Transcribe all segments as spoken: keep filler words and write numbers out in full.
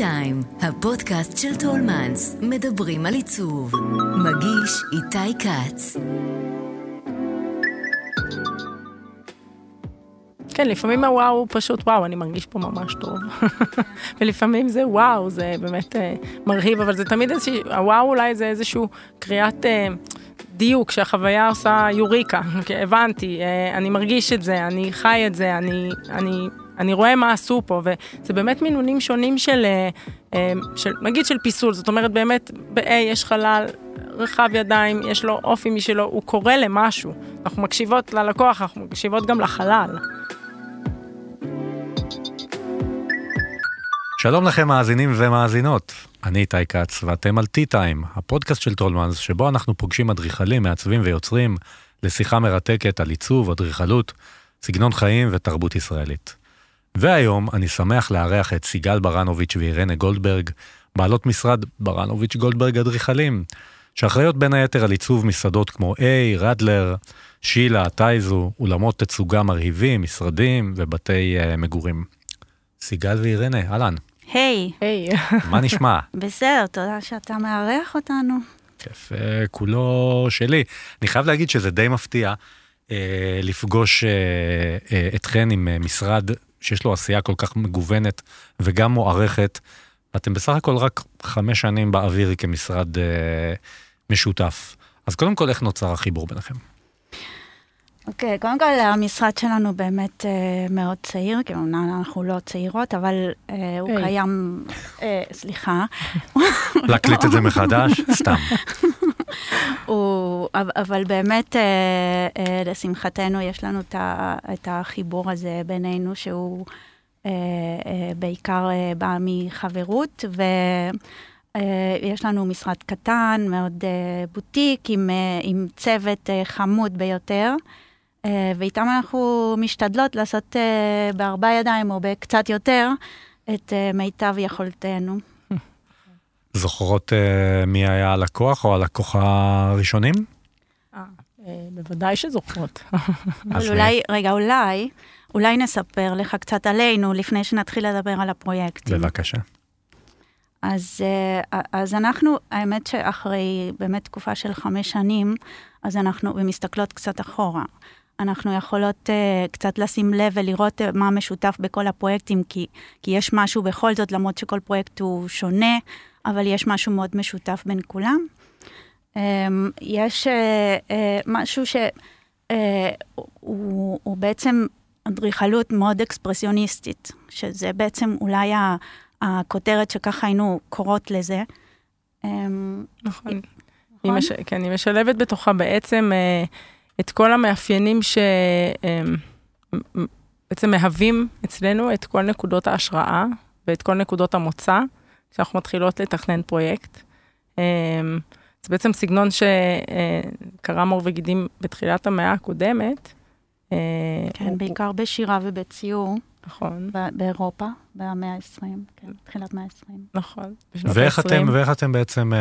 Tea Time, הפודקאסט של טולמנס, מדברים על עיצוב. מגיש איתי קץ. כן, לפעמים הוואו הוא פשוט וואו, אני מרגיש פה ממש טוב. ולפעמים זה וואו, זה באמת אה, מרהיב, אבל זה תמיד איזשהו, הוואו אולי זה איזשהו קריאת אה, דיוק, שהחוויה עושה יוריקה. הבנתי, אה, אני מרגיש את זה, אני חי את זה, אני... אני אני רואה מה עשו פה, וזה באמת מינונים שונים של, של, נגיד של פיסול, זאת אומרת באמת, ב-A יש חלל, רחב ידיים, יש לו אופי משלו, הוא קורא למשהו, אנחנו מקשיבות ללקוח, אנחנו מקשיבות גם לחלל. שלום לכם מאזינים ומאזינות, אני איתי קץ, ואתם על Tea Time, הפודקאסט של טולמנס, שבו אנחנו פוגשים אדריכלים, מעצבים ויוצרים, לשיחה מרתקת על עיצוב, אדריכלות, סגנון חיים ותרבות ישראלית. והיום אני שמח לארח את סיגל ברנוביץ' ואירנה גולדברג, בעלות משרד ברנוביץ' גולדברג אדריכלים, שאחריות בין היתר על עיצוב מסעדות כמו A, רדלר, שילה, טייזו, אולמות תצוגה מרהיבים, משרדים ובתי uh, מגורים. סיגל ואירנה, אהלן. היי. Hey. היי. Hey. מה נשמע? בסדר, תודה שאתה מארח אותנו. כיף, uh, כולו שלי. אני חייב להגיד שזה די מפתיע uh, לפגוש uh, uh, אתכן עם uh, משרד שיש לו עשייה כל כך מגוונת וגם מוערכת, ואתם בסך הכל רק חמש שנים באוויר כמשרד אה, משותף. אז קודם כל, איך נוצר החיבור ביניכם? אוקיי, okay, קודם כל, המשרד שלנו באמת אה, מאוד צעיר, כי אנחנו לא צעירות, אבל אה, הוא hey. קיים, אה, סליחה. להקליט את זה מחדש? סתם. הוא, אבל באמת, אה, אה, לשמחתנו, יש לנו את, ה, את החיבור הזה בינינו, שהוא אה, אה, בעיקר אה, בא מחברות, ויש אה, לנו משרד קטן, מאוד אה, בוטיק, עם, אה, עם צוות אה, חמוד ביותר, אה, ואיתם אנחנו משתדלות לעשות אה, בארבע ידיים, או בקצת יותר, את אה, מיטב יכולתנו. זוכרות uh, מי היה הלקוח או הלקוחה הראשונים? אה, בוודאי שזוכרות. אבל אולי, רגע, אולי, אולי נספר לך קצת עלינו, לפני שנתחיל לדבר על הפרויקט. בבקשה. אז, uh, אז אנחנו, האמת שאחרי באמת תקופה של חמש שנים, אז אנחנו מסתכלות קצת אחורה. אנחנו יכולות uh, קצת לשים לב ולראות uh, מה משותף בכל הפרויקטים, כי, כי יש משהו בכל זאת, למרות שכל פרויקט הוא שונה, אבל יש משהו מאוד משותף בין כולם. יש משהו שהוא בעצם אדריכלות מאוד אקספרסיוניסטית, שזה בעצם אולי הכותרת שככה היינו קוראות לזה. נכון. אני משלבת בתוכה בעצם את כל המאפיינים שבעצם מהווים אצלנו את כל נקודות ההשראה ואת כל נקודות המוצא, כשאנחנו מתחילות לתכנן פרויקט. זה בעצם סגנון שקרם עור וגידים בתחילת המאה הקודמת. כן, בעיקר בשירה ובציור. נכון. באירופה, במאה ה-עשרים, כן, תחילת מאה ה-עשרים. נכון. ואיך אתם, ואיך אתם בעצם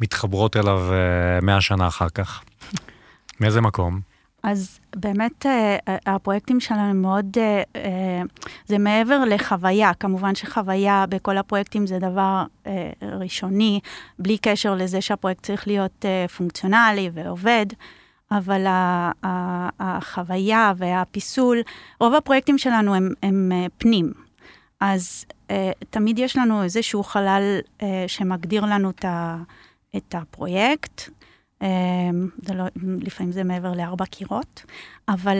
מתחברות אליו מאה שנה אחר כך? מאיזה מקום? אז באמת הפרויקטים שלנו מאוד, זה מעבר לחוויה, כמובן שחוויה בכל הפרויקטים זה דבר ראשוני, בלי קשר לזה שהפרויקט צריך להיות פונקציונלי ועובד, אבל החוויה והפיסול, רוב הפרויקטים שלנו הם, הם פנים, אז תמיד יש לנו איזשהו חלל שמגדיר לנו את הפרויקט, זה לא, לפעמים זה מעבר לארבע קירות, אבל,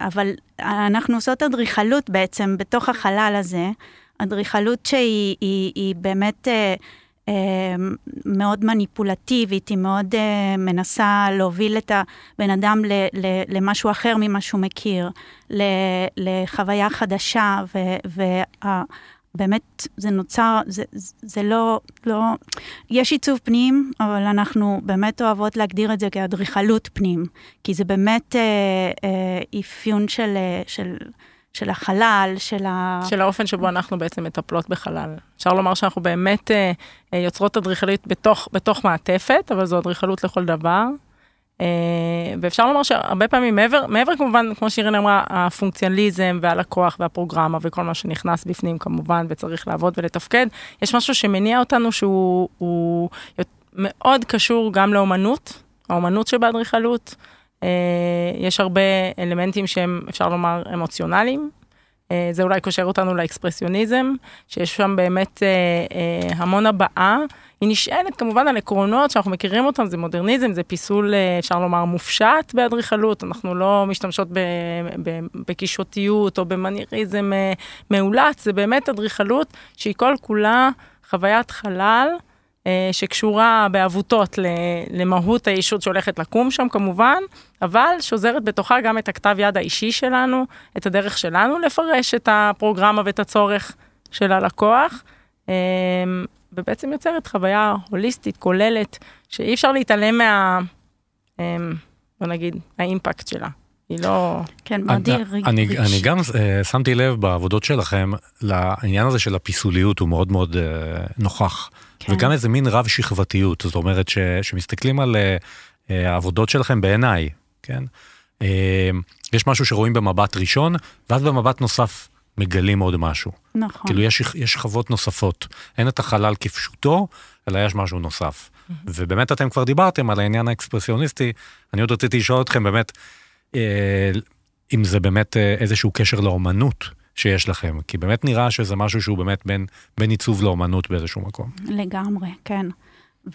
אבל אנחנו עושות אדריכלות בעצם בתוך החלל הזה, אדריכלות שהיא היא, היא באמת מאוד מניפולטיבית, היא מאוד מנסה להוביל את הבן אדם ל, ל, למשהו אחר ממה שהוא מכיר, ל, לחוויה חדשה, וה... באמת, זה נוצר, זה, זה לא, לא, יש עיצוב פנים, אבל אנחנו באמת אוהבות להגדיר את זה כאדריכלות פנים, כי זה באמת אה, אה, אפיון של, של, של החלל, של, ה... של האופן שבו אנחנו בעצם מטפלות בחלל. אפשר לומר שאנחנו באמת אה, יוצרות אדריכלית בתוך, בתוך מעטפת, אבל זו אדריכלות לכל דבר. ואפשר לומר שהרבה פעמים מעבר, מעבר כמובן, כמו שירין אמרה, הפונקציאליזם והלקוח והפרוגרמה וכל מה שנכנס בפנים כמובן, וצריך לעבוד ולתפקד, יש משהו שמניע אותנו שהוא מאוד קשור גם לאומנות, האומנות שבאדריכלות, יש הרבה אלמנטים שהם, אפשר לומר, אמוציונליים, זה אולי קושר אותנו לאקספרסיוניזם, שיש שם באמת המון הבאה, היא נשענת כמובן על עקרונות שאנחנו מכירים אותם, זה מודרניזם, זה פיסול, אפשר לומר, מופשט באדריכלות, אנחנו לא משתמשות בקישוטיות או במניריזם מעולץ, זה באמת אדריכלות שהיא כל כולה חוויית חלל, שקשורה בעבותות למהות האישות שהולכת לקום שם כמובן, אבל שוזרת בתוכה גם את הכתב יד האישי שלנו, את הדרך שלנו לפרש את הפרוגרמה ואת הצורך של הלקוח, ובעצם יוצרת חוויה הוליסטית, כוללת, שאי אפשר להתעלם מה, בוא נגיד, האימפקט שלה. היא לא... כן, מדהיר. אני גם שמתי לב בעבודות שלכם, לעניין הזה של הפיסוליות הוא מאוד מאוד נוכח. כן. וגם איזה מין רב שכבתיות, זאת אומרת ש, שמסתכלים על uh, העבודות שלכם בעיניי, כן? Uh, יש משהו שרואים במבט ראשון, ואז במבט נוסף מגלים עוד משהו. נכון. כאילו יש, יש שכבות נוספות, אין את החלל כפשוטו, אלא יש משהו נוסף. Mm-hmm. ובאמת אתם כבר דיברתם על העניין האקספרסיוניסטי, אני עוד רציתי לשאול אתכם באמת, uh, אם זה באמת uh, איזשהו קשר לאומנות, שיש לכם, כי באמת נראה שזה משהו שהוא באמת בין, בין עיצוב לאומנות באיזשהו מקום. לגמרי, כן.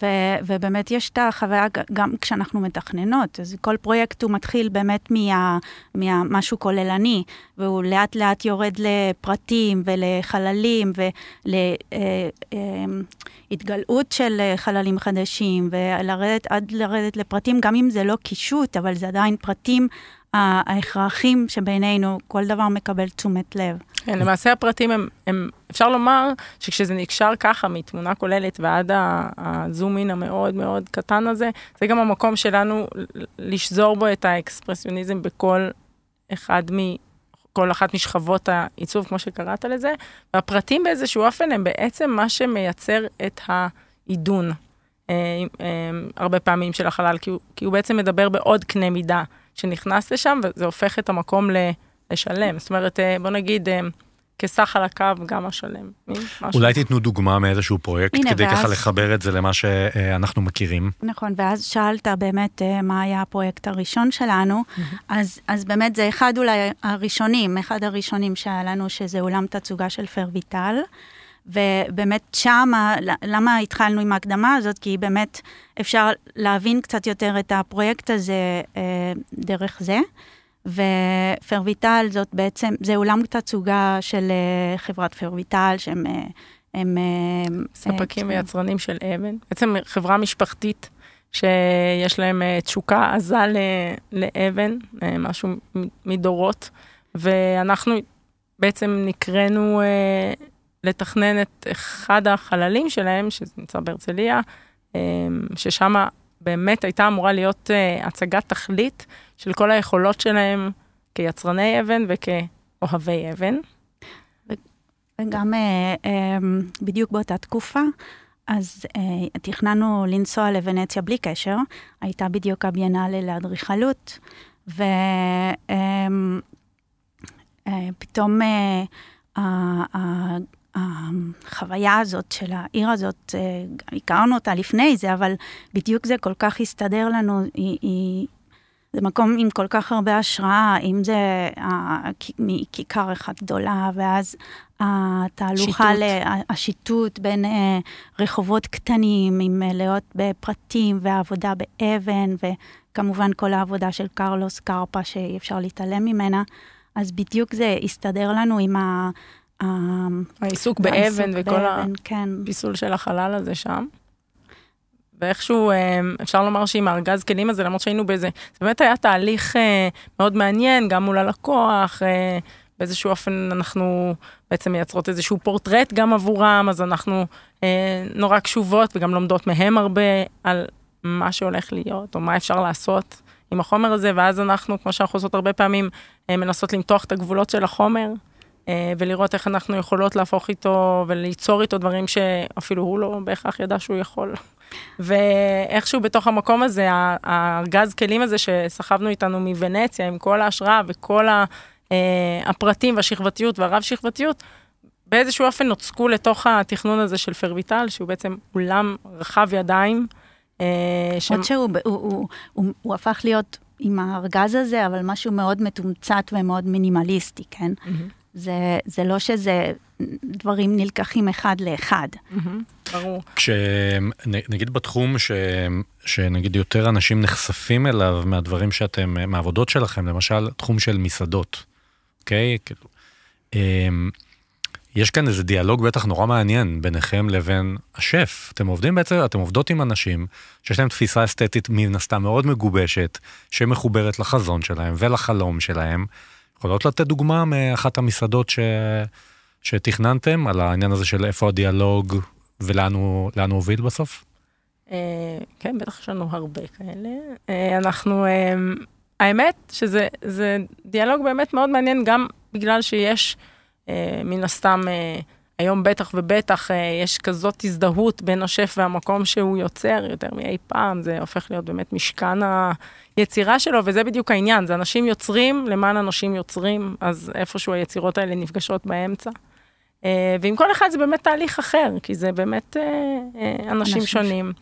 ו- ובאמת יש את החוויה גם כשאנחנו מתכננות, אז כל פרויקט הוא מתחיל באמת מה, מה, משהו כוללני, והוא לאט לאט יורד לפרטים ולחללים ולהתגלעות של חללים חדשים, ולרדת, עד לרדת לפרטים, גם אם זה לא קישוט, אבל זה עדיין פרטים ההכרחים שבינינו, כל דבר מקבל תשומת לב. למעשה הפרטים הם, הם, אפשר לומר שכשזה נקשר ככה מתמונה כוללת ועד הזומין המאוד מאוד קטן הזה, זה גם המקום שלנו לשזור בו את האקספרסיוניזם בכל אחד מכל אחת משכבות העיצוב, כמו שקראת לזה, והפרטים באיזשהו אופן הם בעצם מה שמייצר את העידון, הרבה פעמים של החלל, כי הוא, כי הוא בעצם מדבר בעוד קנה מידה, שנכנס לשם, וזה הופך את המקום לשלם. זאת אומרת, בוא נגיד, כסך על הקו גם השלם. אולי תיתנו דוגמה מאיזשהו פרויקט, כדי ככה לחבר את זה למה שאנחנו מכירים. נכון, ואז שאלת באמת מה היה הפרויקט הראשון שלנו, אז, אז באמת זה אחד אולי הראשונים, אחד הראשונים שהיה לנו, שזה אולם תצוגה של פרוויטל, ובאמת שמה, למה התחלנו עם ההקדמה הזאת? כי באמת אפשר להבין קצת יותר את הפרויקט הזה דרך זה, ופרוויטל זאת בעצם, זה אולם תצוגה של חברת פרוויטל, שהם הם, ספקים ויצרנים של אבן, בעצם חברה משפחתית שיש להם תשוקה עזה לאבן, משהו מדורות, ואנחנו בעצם נקראנו לתכנן את אחד החללים שלהם, שזה נמצא בהרצליה, ששם באמת הייתה אמורה להיות הצגת תכלית של כל היכולות שלהם כיצרני אבן וכאוהבי אבן. וגם בדיוק באותה תקופה, אז תכננו לנסוע לוונציה בלי קשר, הייתה בדיוק הביאנלה לאדריכלות, ופתאום החוויה הזאת של העיר הזאת, הכרנו אותה לפני זה, אבל בדיוק זה כל כך הסתדר לנו, זה מקום עם כל כך הרבה השראה, אם זה מכיכר אחת גדולה, ואז התהלוכה, השיטוט בין רחובות קטנים, עם מלאות בפרטים, והעבודה באבן, וכמובן כל העבודה של קרלו סקרפה, שאי אפשר להתעלם ממנה, אז בדיוק זה הסתדר לנו עם ה... העיסוק באבן וכל הפיסול של החלל הזה שם. ואיכשהו אפשר לומר שעם הארגז כלים הזה, למרות שהיינו באיזה... זה באמת היה תהליך מאוד מעניין, גם מול הלקוח, באיזשהו אופן אנחנו בעצם מייצרות איזשהו פורטרט גם עבורם, אז אנחנו נורא קשובות וגם לומדות מהם הרבה על מה שהולך להיות או מה אפשר לעשות עם החומר הזה, ואז אנחנו, כמו שאנחנו עושות הרבה פעמים, מנסות למתוח את הגבולות של החומר, ולראות איך אנחנו יכולות להפוך איתו וליצור איתו דברים שאפילו הוא לא בהכרח ידע שהוא יכול. ואיכשהו בתוך המקום הזה, הארגז כלים הזה שסחבנו איתנו מוונציה, עם כל ההשראה וכל הפרטים והשכבתיות והרב-שכבתיות, באיזשהו אופן נוצקו לתוך התכנון הזה של פרוויטל, שהוא בעצם אולם רחב ידיים. עוד שהוא הפך להיות עם הארגז הזה, אבל משהו מאוד מתומצת ומאוד מינימליסטי, כן? זה, זה לא שזה דברים נלקחים אחד לאחד. ברור. כשנגיד בתחום ש, שנגיד יותר אנשים נחשפים אליו מהדברים שאתם, מהעבודות שלכם, למשל תחום של מסעדות, אוקיי? יש כאן איזה דיאלוג בטח נורא מעניין ביניכם לבין השף. אתם עובדים בעצם, אתם עובדות עם אנשים שיש להם תפיסה אסתטית מן הסתם מאוד מגובשת, שמחוברת לחזון שלהם ולחלום שלהם. יכולות לתת דוגמה מאחת המסעדות ש... שתכננתם על העניין הזה של איפה הדיאלוג ולאן הוא, לאן הוא הוביל בסוף? כן, בטח יש לנו הרבה כאלה. אנחנו, האמת שזה, זה דיאלוג באמת מאוד מעניין, גם בגלל שיש מן הסתם, היום בטח ובטח יש כזאת הזדהות בין השף והמקום שהוא יוצר, יותר מאי פעם, זה הופך להיות באמת משכן היצירה שלו, וזה בדיוק העניין, זה אנשים יוצרים, למען אנשים יוצרים, אז איפשהו היצירות האלה נפגשות באמצע. ועם כל אחד זה באמת תהליך אחר, כי זה באמת אנשים שונים.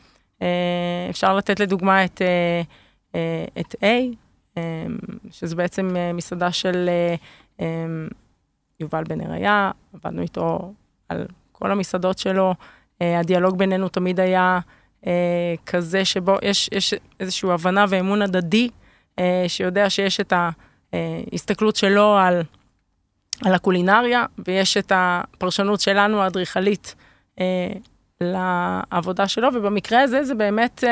אפשר לתת לדוגמה את, את A, שזה בעצם מסעדה של... יובל בן הריה, עבדנו איתו על כל המסעדות שלו, הדיאלוג בינינו תמיד היה כזה שבו יש, יש איזושהי הבנה ואמון הדדי, שיודע שיש את ההסתכלות שלו על, על הקולינריה, ויש את הפרשנות שלנו האדריכלית לעבודה שלו, ובמקרה הזה זה באמת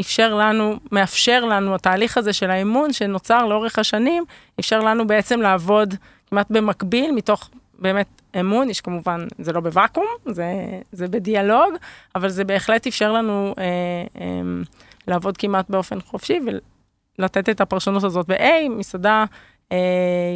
אפשר לנו, מאפשר לנו התהליך הזה של האמון שנוצר לאורך השנים, אפשר לנו בעצם לעבוד כמעט במקביל, מתוך באמת אמון, יש כמובן, זה לא בוואקום, זה, זה בדיאלוג, אבל זה בהחלט אפשר לנו אה, אה, לעבוד כמעט באופן חופשי, ולתת את הפרשנות הזאת. ואי, מסעדה אה,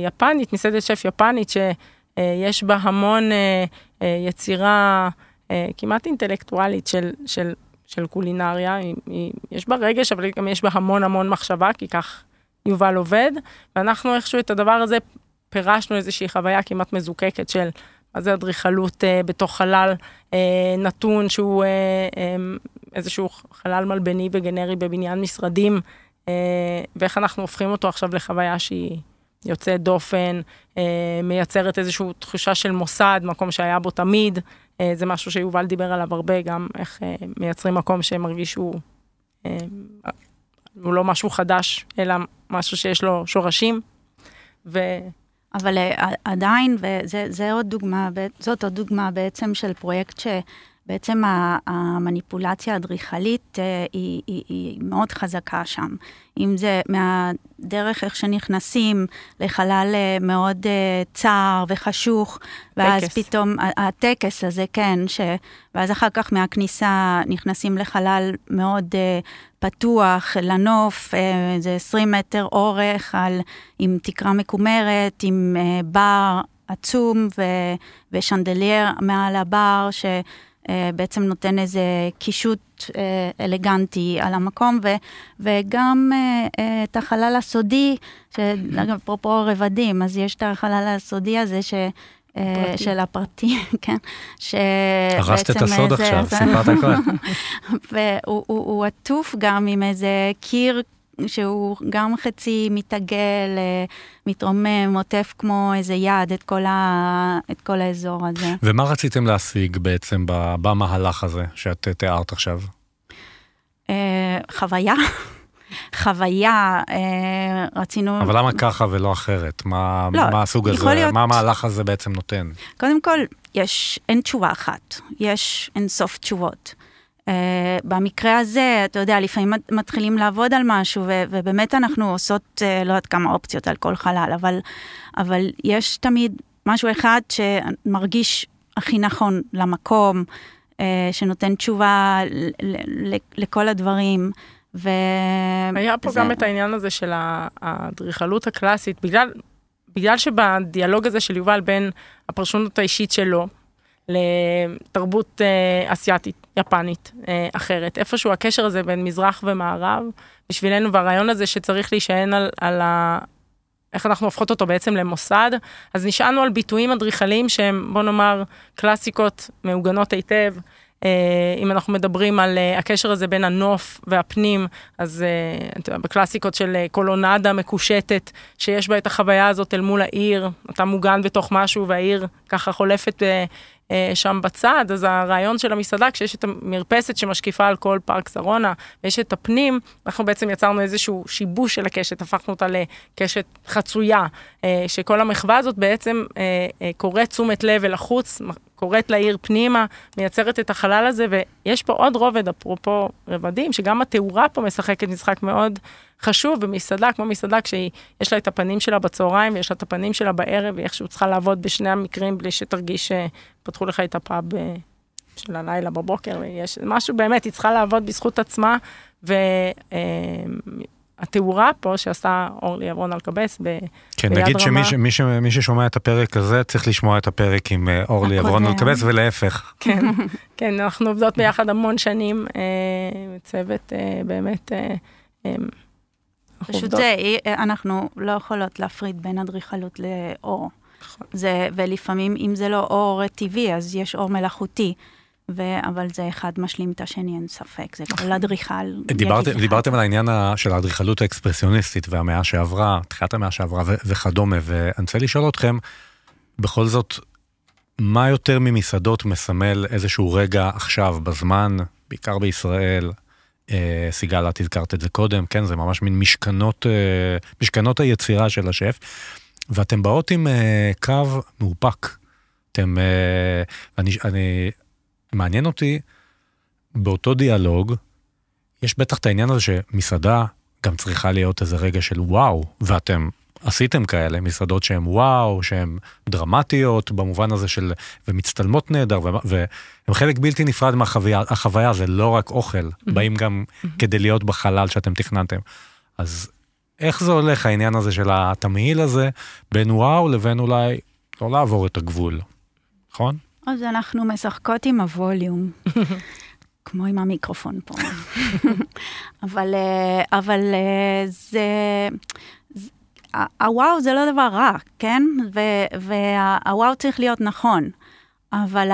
יפנית, מסעדת שף יפנית, שיש בה המון אה, אה, יצירה אה, כמעט אינטלקטואלית של, של, של קולינריה, היא, היא, יש בה רגש, אבל גם יש בה המון המון מחשבה, כי כך יובל עובד, ואנחנו איכשהו את הדבר הזה פרשנו, פירשנו איזושהי חוויה כמעט מזוקקת של מה זה אדריכלות אה, בתוך חלל אה, נתון שהוא אה, אה, איזשהו חלל מלבני וגנרי בבניין משרדים, אה, ואיך אנחנו הופכים אותו עכשיו לחוויה שהיא יוצאת דופן, אה, מייצרת איזושהי תחושה של מוסד, מקום שהיה בו תמיד, אה, זה משהו שיובל דיבר עליו הרבה, גם איך אה, מייצרים מקום שמרגיש שהוא אה, הוא לא משהו חדש, אלא משהו שיש לו שורשים, ו... אבל עדיין, וזה עוד דוגמה, זאת עוד דוגמה בעצם של פרויקט שבעצם המניפולציה האדריכלית היא, היא, היא מאוד חזקה שם. אם זה מהדרך איך שנכנסים לחלל מאוד צער וחשוך, ואז טקס. פתאום הטקס הזה, כן, ש... ואז אחר כך מהכניסה נכנסים לחלל מאוד פתוח, לנוף, זה עשרים מטר אורך, על, עם תקרה מקומרת, עם בר עצום ו, ושנדלייר מעל הבר, שבעצם נותן איזה קישוט אלגנטי על המקום, ו, וגם את החלל הסודי, שאפרופו רבדים, אז יש את החלל הסודי הזה ש... של הפרטי, כן. הרסת את הסוד עכשיו, סיפרת הכל. והוא עטוף גם עם איזה קיר, שהוא גם חצי מתעגל, מתרומם, עוטף כמו איזה יד, את כל האזור הזה. ומה רציתם להשיג בעצם במהלך הזה, שאת תיארת עכשיו? חוויה. חוויה, רצינו... אבל למה ככה ולא אחרת? מה הסוג הזה, מה המהלך הזה בעצם נותן? קודם כל, יש, אין תשובה אחת, יש אין סוף תשובות. במקרה הזה, אתה יודע, לפעמים מתחילים לעבוד על משהו, ובאמת אנחנו עושות, לא יודעת כמה אופציות על כל חלל, אבל יש תמיד משהו אחד שמרגיש הכי נכון למקום, שנותן תשובה לכל הדברים, היה פה גם את העניין הזה של האדריכלות הקלאסית, בגלל שבדיאלוג הזה של יובל בין הפרשנות האישית שלו לתרבות אה, אסיאטית, יפנית, אה, אחרת, איפשהו הקשר הזה בין מזרח ומערב, בשבילנו והרעיון הזה שצריך להישען על, על ה... איך אנחנו הופכות אותו בעצם למוסד, אז נשענו על ביטויים אדריכליים שהם, בוא נאמר, קלאסיקות מעוגנות היטב. אם אנחנו מדברים על הקשר הזה בין הנוף והפנים, אז בקלאסיקות של קולונדה מקושטת, שיש בה את החוויה הזאת אל מול העיר, אתה מוגן בתוך משהו והעיר ככה חולפת שם בצד, אז הרעיון של המסעדה, כשיש את המרפסת שמשקיפה על כל פארק סרונה, ויש את הפנים, אנחנו בעצם יצרנו איזשהו שיבוש של הקשת, הפכנו אותה לקשת חצויה, שכל המחווה הזאת בעצם קוראת תשומת לב אל החוץ, קוראת לעיר פנימה, מייצרת את החלל הזה, ויש פה עוד רובד, אפרופו רבדים, שגם התאורה פה משחקת משחק מאוד חשוב, במסעדה, כמו מסעדה, כשיש לה את הפנים שלה בצהריים, ויש לה את הפנים שלה בערב, ואיכשהו צריכה לעבוד בשני המקרים, בלי שתרגיש שפתחו לך את הפאב של הלילה בבוקר, ויש משהו באמת, היא צריכה לעבוד בזכות עצמה, והתאורה פה שעשה אורלי אברון אלקבץ, ב... כן, נגיד רמה... שמי ש... מי ששומע את הפרק הזה, צריך לשמוע את הפרק עם אורלי אברון אלקבץ, ולהפך. כן, כן, אנחנו עובדות ביחד המון שנים, צוות באמת... פשוט זה, אנחנו לא יכולות להפריד בין אדריכלות לאור. זה, ולפעמים אם זה לא אור טבעי, אז יש אור מלאכותי. אבל זה אחד משלים את השני, אין ספק. זה כל אדריכל. דיברתם על העניין של האדריכלות האקספרסיוניסטית והמאה שעברה, תחילת המאה שעברה וכדומה, ואני רוצה לשאול אתכם, בכל זאת, מה יותר ממסעדות מסמל איזשהו רגע עכשיו, בזמן, בעיקר בישראל, סיגל, את הזכרת את זה קודם, כן, זה ממש מין משכנות, משכנות היצירה של השף, ואתם באות עם קו מאופק. אתם, אני, אני, מעניין אותי, באותו דיאלוג, יש בטח את העניין הזה שמסעדה גם צריכה להיות איזה רגע של וואו, ואתם עשיתם כאלה, מסעדות שהן וואו, שהן דרמטיות, במובן הזה של, ומצטלמות נהדר, והן חלק בלתי נפרד מהחוויה, החוויה זה לא רק אוכל, באים גם כדי להיות בחלל שאתם תכננתם. אז איך זה הולך העניין הזה של התמהיל הזה, בין וואו לבין אולי לא לעבור את הגבול, נכון? אז אנחנו משחקות עם הווליום, כמו עם המיקרופון פה. אבל, אבל זה... הוואו זה לא דבר רע, כן? והוואו צריך להיות נכון, אבל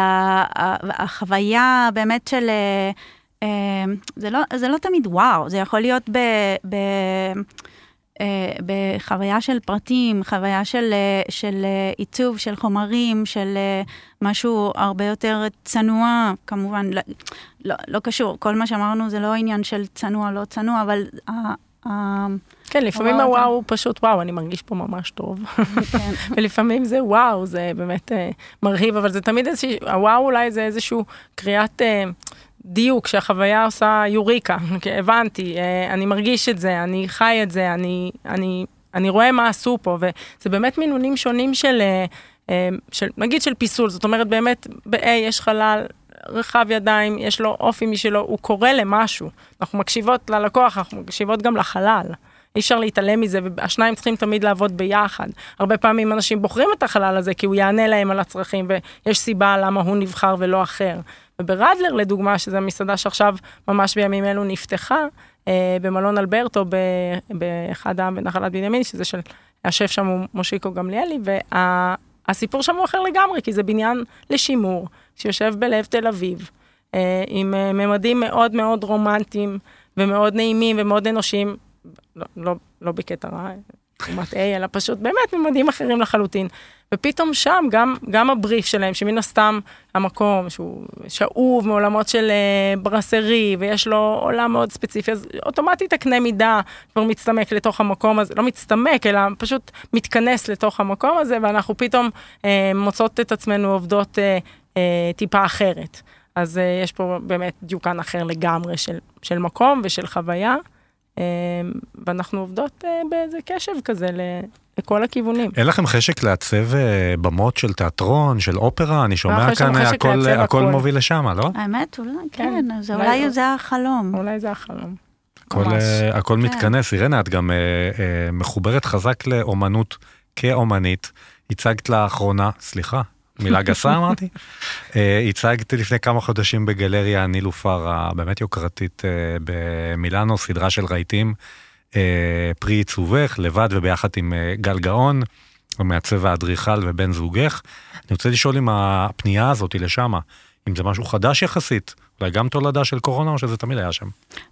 החוויה באמת של, זה לא תמיד וואו, זה יכול להיות בחוויה של פרטים, חוויה של עיצוב, של חומרים, של משהו הרבה יותר צנוע, כמובן, לא קשור, כל מה שאמרנו זה לא עניין של צנוע, לא צנוע, אבל... כן, לפעמים הוואו הוא פשוט וואו, אני מרגיש פה ממש טוב. ולפעמים זה וואו, זה באמת מרהיב, אבל זה תמיד איזשהו, הוואו אולי זה איזשהו קריאת דיוק, שהחוויה עושה יוריקה, הבנתי, אני מרגיש את זה, אני חי את זה, אני רואה מה עשו פה, וזה באמת מינונים שונים של, נגיד של פיסול, זאת אומרת באמת, ב-A יש חלל, רחב ידיים, יש לו אופי משלו, הוא קורא למשהו. אנחנו מקשיבות ללקוח, אנחנו מקשיבות גם לחלל. אי אפשר להתעלם מזה, והשניים צריכים תמיד לעבוד ביחד. הרבה פעמים אנשים בוחרים את החלל הזה, כי הוא יענה להם על הצרכים, ויש סיבה למה הוא נבחר ולא אחר. וברדלר, לדוגמה, שזו המסעדה שעכשיו ממש בימים אלו נפתחה, במלון אלברטו, באחד העם בנחלת בנימין, שזה של השף שם הוא מושיקו גמליאלי, והסיפור שם הוא אחר לגמרי, כי זה בניין לשימור. שיושב בלב תל אביב, עם ממדים מאוד מאוד רומנטיים, ומאוד נעימים ומאוד אנושיים, לא, לא, לא בקטע רע, תחומת A, אלא פשוט באמת ממדים אחרים לחלוטין. ופתאום שם גם, גם הבריף שלהם, שמן הסתם המקום שהוא שאוב מעולמות של ברסרי, ויש לו עולם מאוד ספציפי, אז אוטומטית הקנה מידה כבר מצטמק לתוך המקום הזה, לא מצטמק, אלא פשוט מתכנס לתוך המקום הזה, ואנחנו פתאום אה, מוצאות את עצמנו עובדות אה, טיפה אחרת. אז יש פה באמת דיוקן אחר לגמרי של, של מקום ושל חוויה, ואנחנו עובדות באיזה קשב כזה לכל הכיוונים. אין לכם חשק לעצב במות של תיאטרון, של אופרה? אני שומע כאן הכל, הכל מוביל לשם, לא? האמת, אולי כן, אולי זה החלום. אולי זה החלום. הכל מתכנס. אירנה, את גם מחוברת חזק לאומנות כאומנית, הצגת לאחרונה, סליחה, מילה גסה אמרתי, הצגת לפני כמה חודשים בגלריה נילופר, הבאמת יוקרתית במילאנו, סדרה של רהיטים, פרי עיצובך, לבד וביחד עם גל גאון, המעצב האדריכל ובן זוגך. אני רוצה לשאול אם הפנייה הזאת היא לשם, אם זה משהו חדש יחסית, אולי גם תולדה של קורונה, או שזה תמיד היה שם?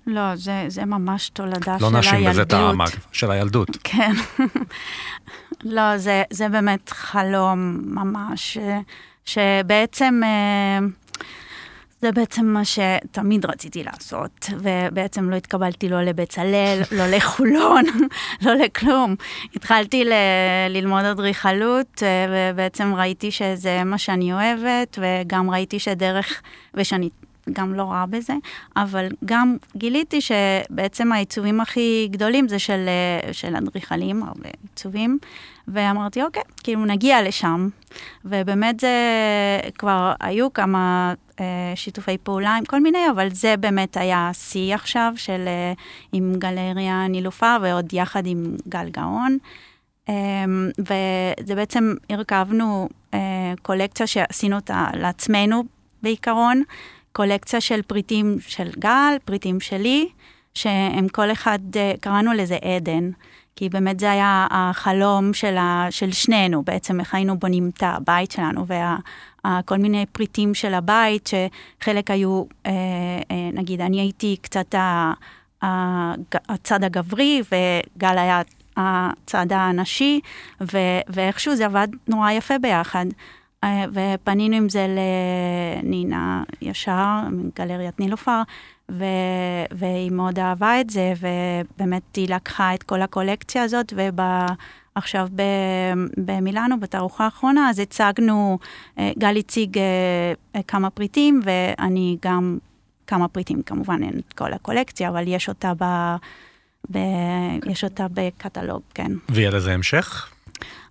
לא, זה, זה ממש תולדה של הילדות. לא נשים בזה טעמה, של הילדות. כן. לא, זה, זה באמת חלום ממש, שבעצם, זה בעצם מה שתמיד רציתי לעשות, ובעצם לא התקבלתי לא לבצלל, לא לחולון, לא לכלום. התחלתי ל- ללמוד אדריכלות, ובעצם ראיתי שזה מה שאני אוהבת, וגם ראיתי שדרך, ושאני גם לא רע בזה, אבל גם גיליתי שבעצם העיצובים הכי גדולים זה של, של אדריכלים, הרבה עיצובים, ואמרתי, אוקיי, כאילו נגיע לשם, ובאמת זה כבר היו כמה אה, שיתופי פעולה עם כל מיני, אבל זה באמת היה שיא עכשיו של, אה, עם גלריה נילופה ועוד יחד עם גל גאון, אה, וזה בעצם הרכבנו אה, קולקציה שעשינו אותה לעצמנו בעיקרון, קולקציה של פריטים של גל, פריטים שלי, שהם כל אחד, קראנו לזה עדן, כי באמת זה היה החלום של, ה, של שנינו, בעצם איך היינו בונים את הבית שלנו, וכל מיני פריטים של הבית, שחלק היו, נגיד, אני הייתי קצת הצד הגברי, וגל היה הצד הנשי, ו, ואיכשהו זה עבד נורא יפה ביחד. ופנינו עם זה לנינה ישר, מגלריית נילופר, ו... והיא מאוד אהבה את זה, ובאמת היא לקחה את כל הקולקציה הזאת, ועכשיו ב... במילאנו, בתערוכה האחרונה, אז הצגנו, גל הציג כמה פריטים, ואני גם כמה פריטים, כמובן אין את כל הקולקציה, אבל יש אותה, ב... ב... יש אותה בקטלוג, כן. ויהיה לזה המשך?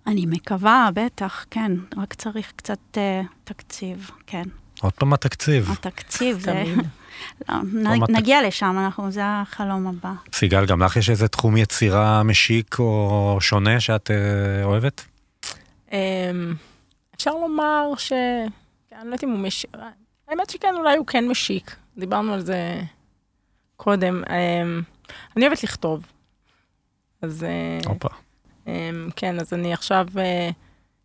אני מקווה, בטח, כן, רק צריך קצת uh, תקציב, כן. עוד פעם התקציב. התקציב, זה... לא, נ, נגיע הת... לשם, אנחנו, זה החלום הבא. סיגל, גם לך יש איזה תחום יצירה משיק או שונה שאת uh, אוהבת? Um, אפשר לומר ש... אני לא יודעת אם הוא משיק... האמת שכן, אולי הוא כן משיק. דיברנו על זה קודם. Um, אני אוהבת לכתוב. אז... אופה. Uh... כן, אז אני עכשיו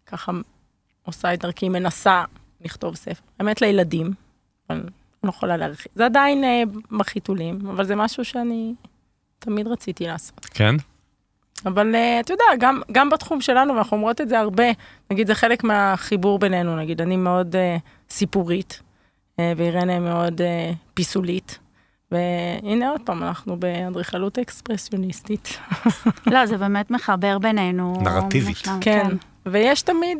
ככה עושה את דרכי, מנסה לכתוב ספר. האמת לילדים, אבל לא יכולה להרחיב. זה עדיין בחיתולים, אבל זה משהו שאני תמיד רציתי לעשות. כן? אבל אתה יודע, גם בתחום שלנו, ואנחנו אומרות את זה הרבה, נגיד, זה חלק מהחיבור בינינו, נגיד, אני מאוד סיפורית, ואירנה מאוד פיסולית. והנה עוד פעם, אנחנו באדריכלות אקספרסיוניסטית. לא, זה באמת מחבר בינינו. נרטיבית. כן, ויש תמיד,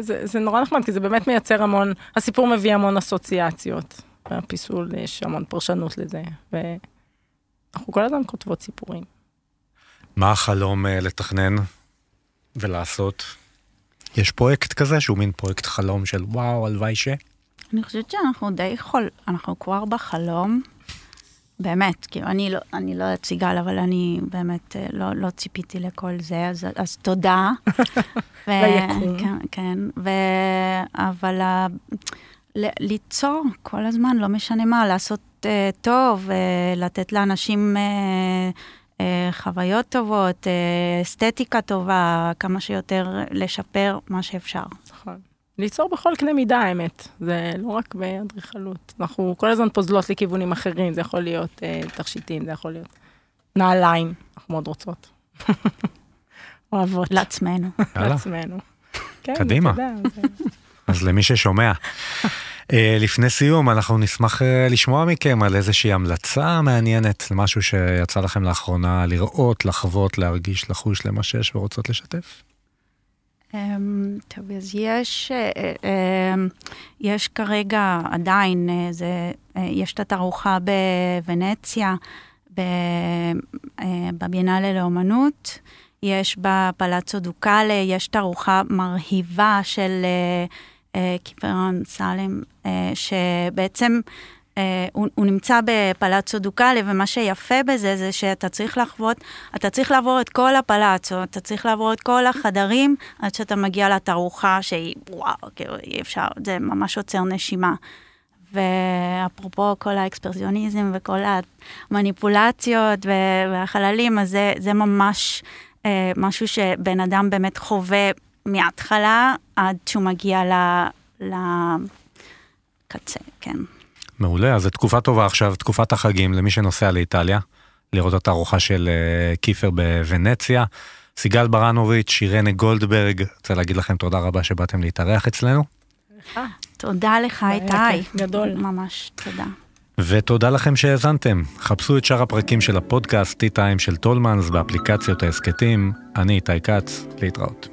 זה נורא נחמד, כי זה באמת מייצר המון, הסיפור מביא המון אסוציאציות, והפיסול, יש המון פרשנות לזה, ואנחנו כל הזמן כותבות סיפורים. מה החלום לתכנן ולעשות? יש פרויקט כזה, שהוא מין פרויקט חלום של וואו, הלוואי ש... אני חושבת שאנחנו די חול, אנחנו כבר בחלום, באמת, כאילו, אני לא, אני לא סיגל, אבל אני באמת לא, לא ציפיתי לכל זה, אז, אז תודה. ו- ליקום. כן, כן. ו- אבל ה- ל- ליצור כל הזמן, לא משנה מה, לעשות uh, טוב, uh, לתת לאנשים uh, uh, חוויות טובות, uh, אסתטיקה טובה, כמה שיותר לשפר מה שאפשר. נכון. ליצור בכל קנה מידה, האמת. זה לא רק באדריכלות. אנחנו כל הזמן פוזלות לכיוונים אחרים. זה יכול להיות אה, תכשיטים, זה יכול להיות נעליים. אנחנו מאוד רוצות. אוהבות. לעצמנו. לעצמנו. כן, קדימה. אז למי ששומע. לפני סיום, אנחנו נשמח לשמוע מכם על איזושהי המלצה מעניינת, למשהו שיצא לכם לאחרונה לראות, לחוות, להרגיש, לחוש, למשש ורוצות לשתף. טוב, אז יש, יש כרגע עדיין, יש את התערוכה בוונציה, בביאנלה לאומנות, יש בפלאצו דוקאלה, יש תערוכה מרהיבה של קיפרון סלם, שבעצם הוא, הוא נמצא בפלאצו דוקאלה, ומה שיפה בזה זה שאתה צריך לחוות, אתה צריך לעבור את כל הפלאצו, אתה צריך לעבור את כל החדרים, עד שאתה מגיע לתערוכה שהיא, וואו, אי אפשר, זה ממש עוצר נשימה. ואפרופו כל האקספרסיוניזם וכל המניפולציות והחללים, אז זה, זה ממש אה, משהו שבן אדם באמת חווה מההתחלה, עד שהוא מגיע לקצה, כן. מעולה, אז זו תקופה טובה עכשיו, תקופת החגים, למי שנוסע לאיטליה, לראות את הארוחה של קיפר בוונציה. סיגל ברנוביץ', אירנה גולדברג, רוצה להגיד לכם תודה רבה שבאתם להתארח אצלנו. תודה לך, איתי. גדול. ממש, תודה. ותודה לכם שהאזנתם. חפשו את שאר הפרקים של הפודקאסט Tea Time של טולמנס באפליקציות העסקתים. אני איתי כץ, להתראות.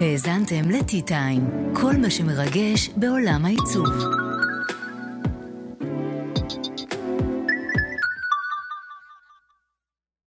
האזנתם ל-Tea Time, כל מה שמרגש בעולם העיצוב.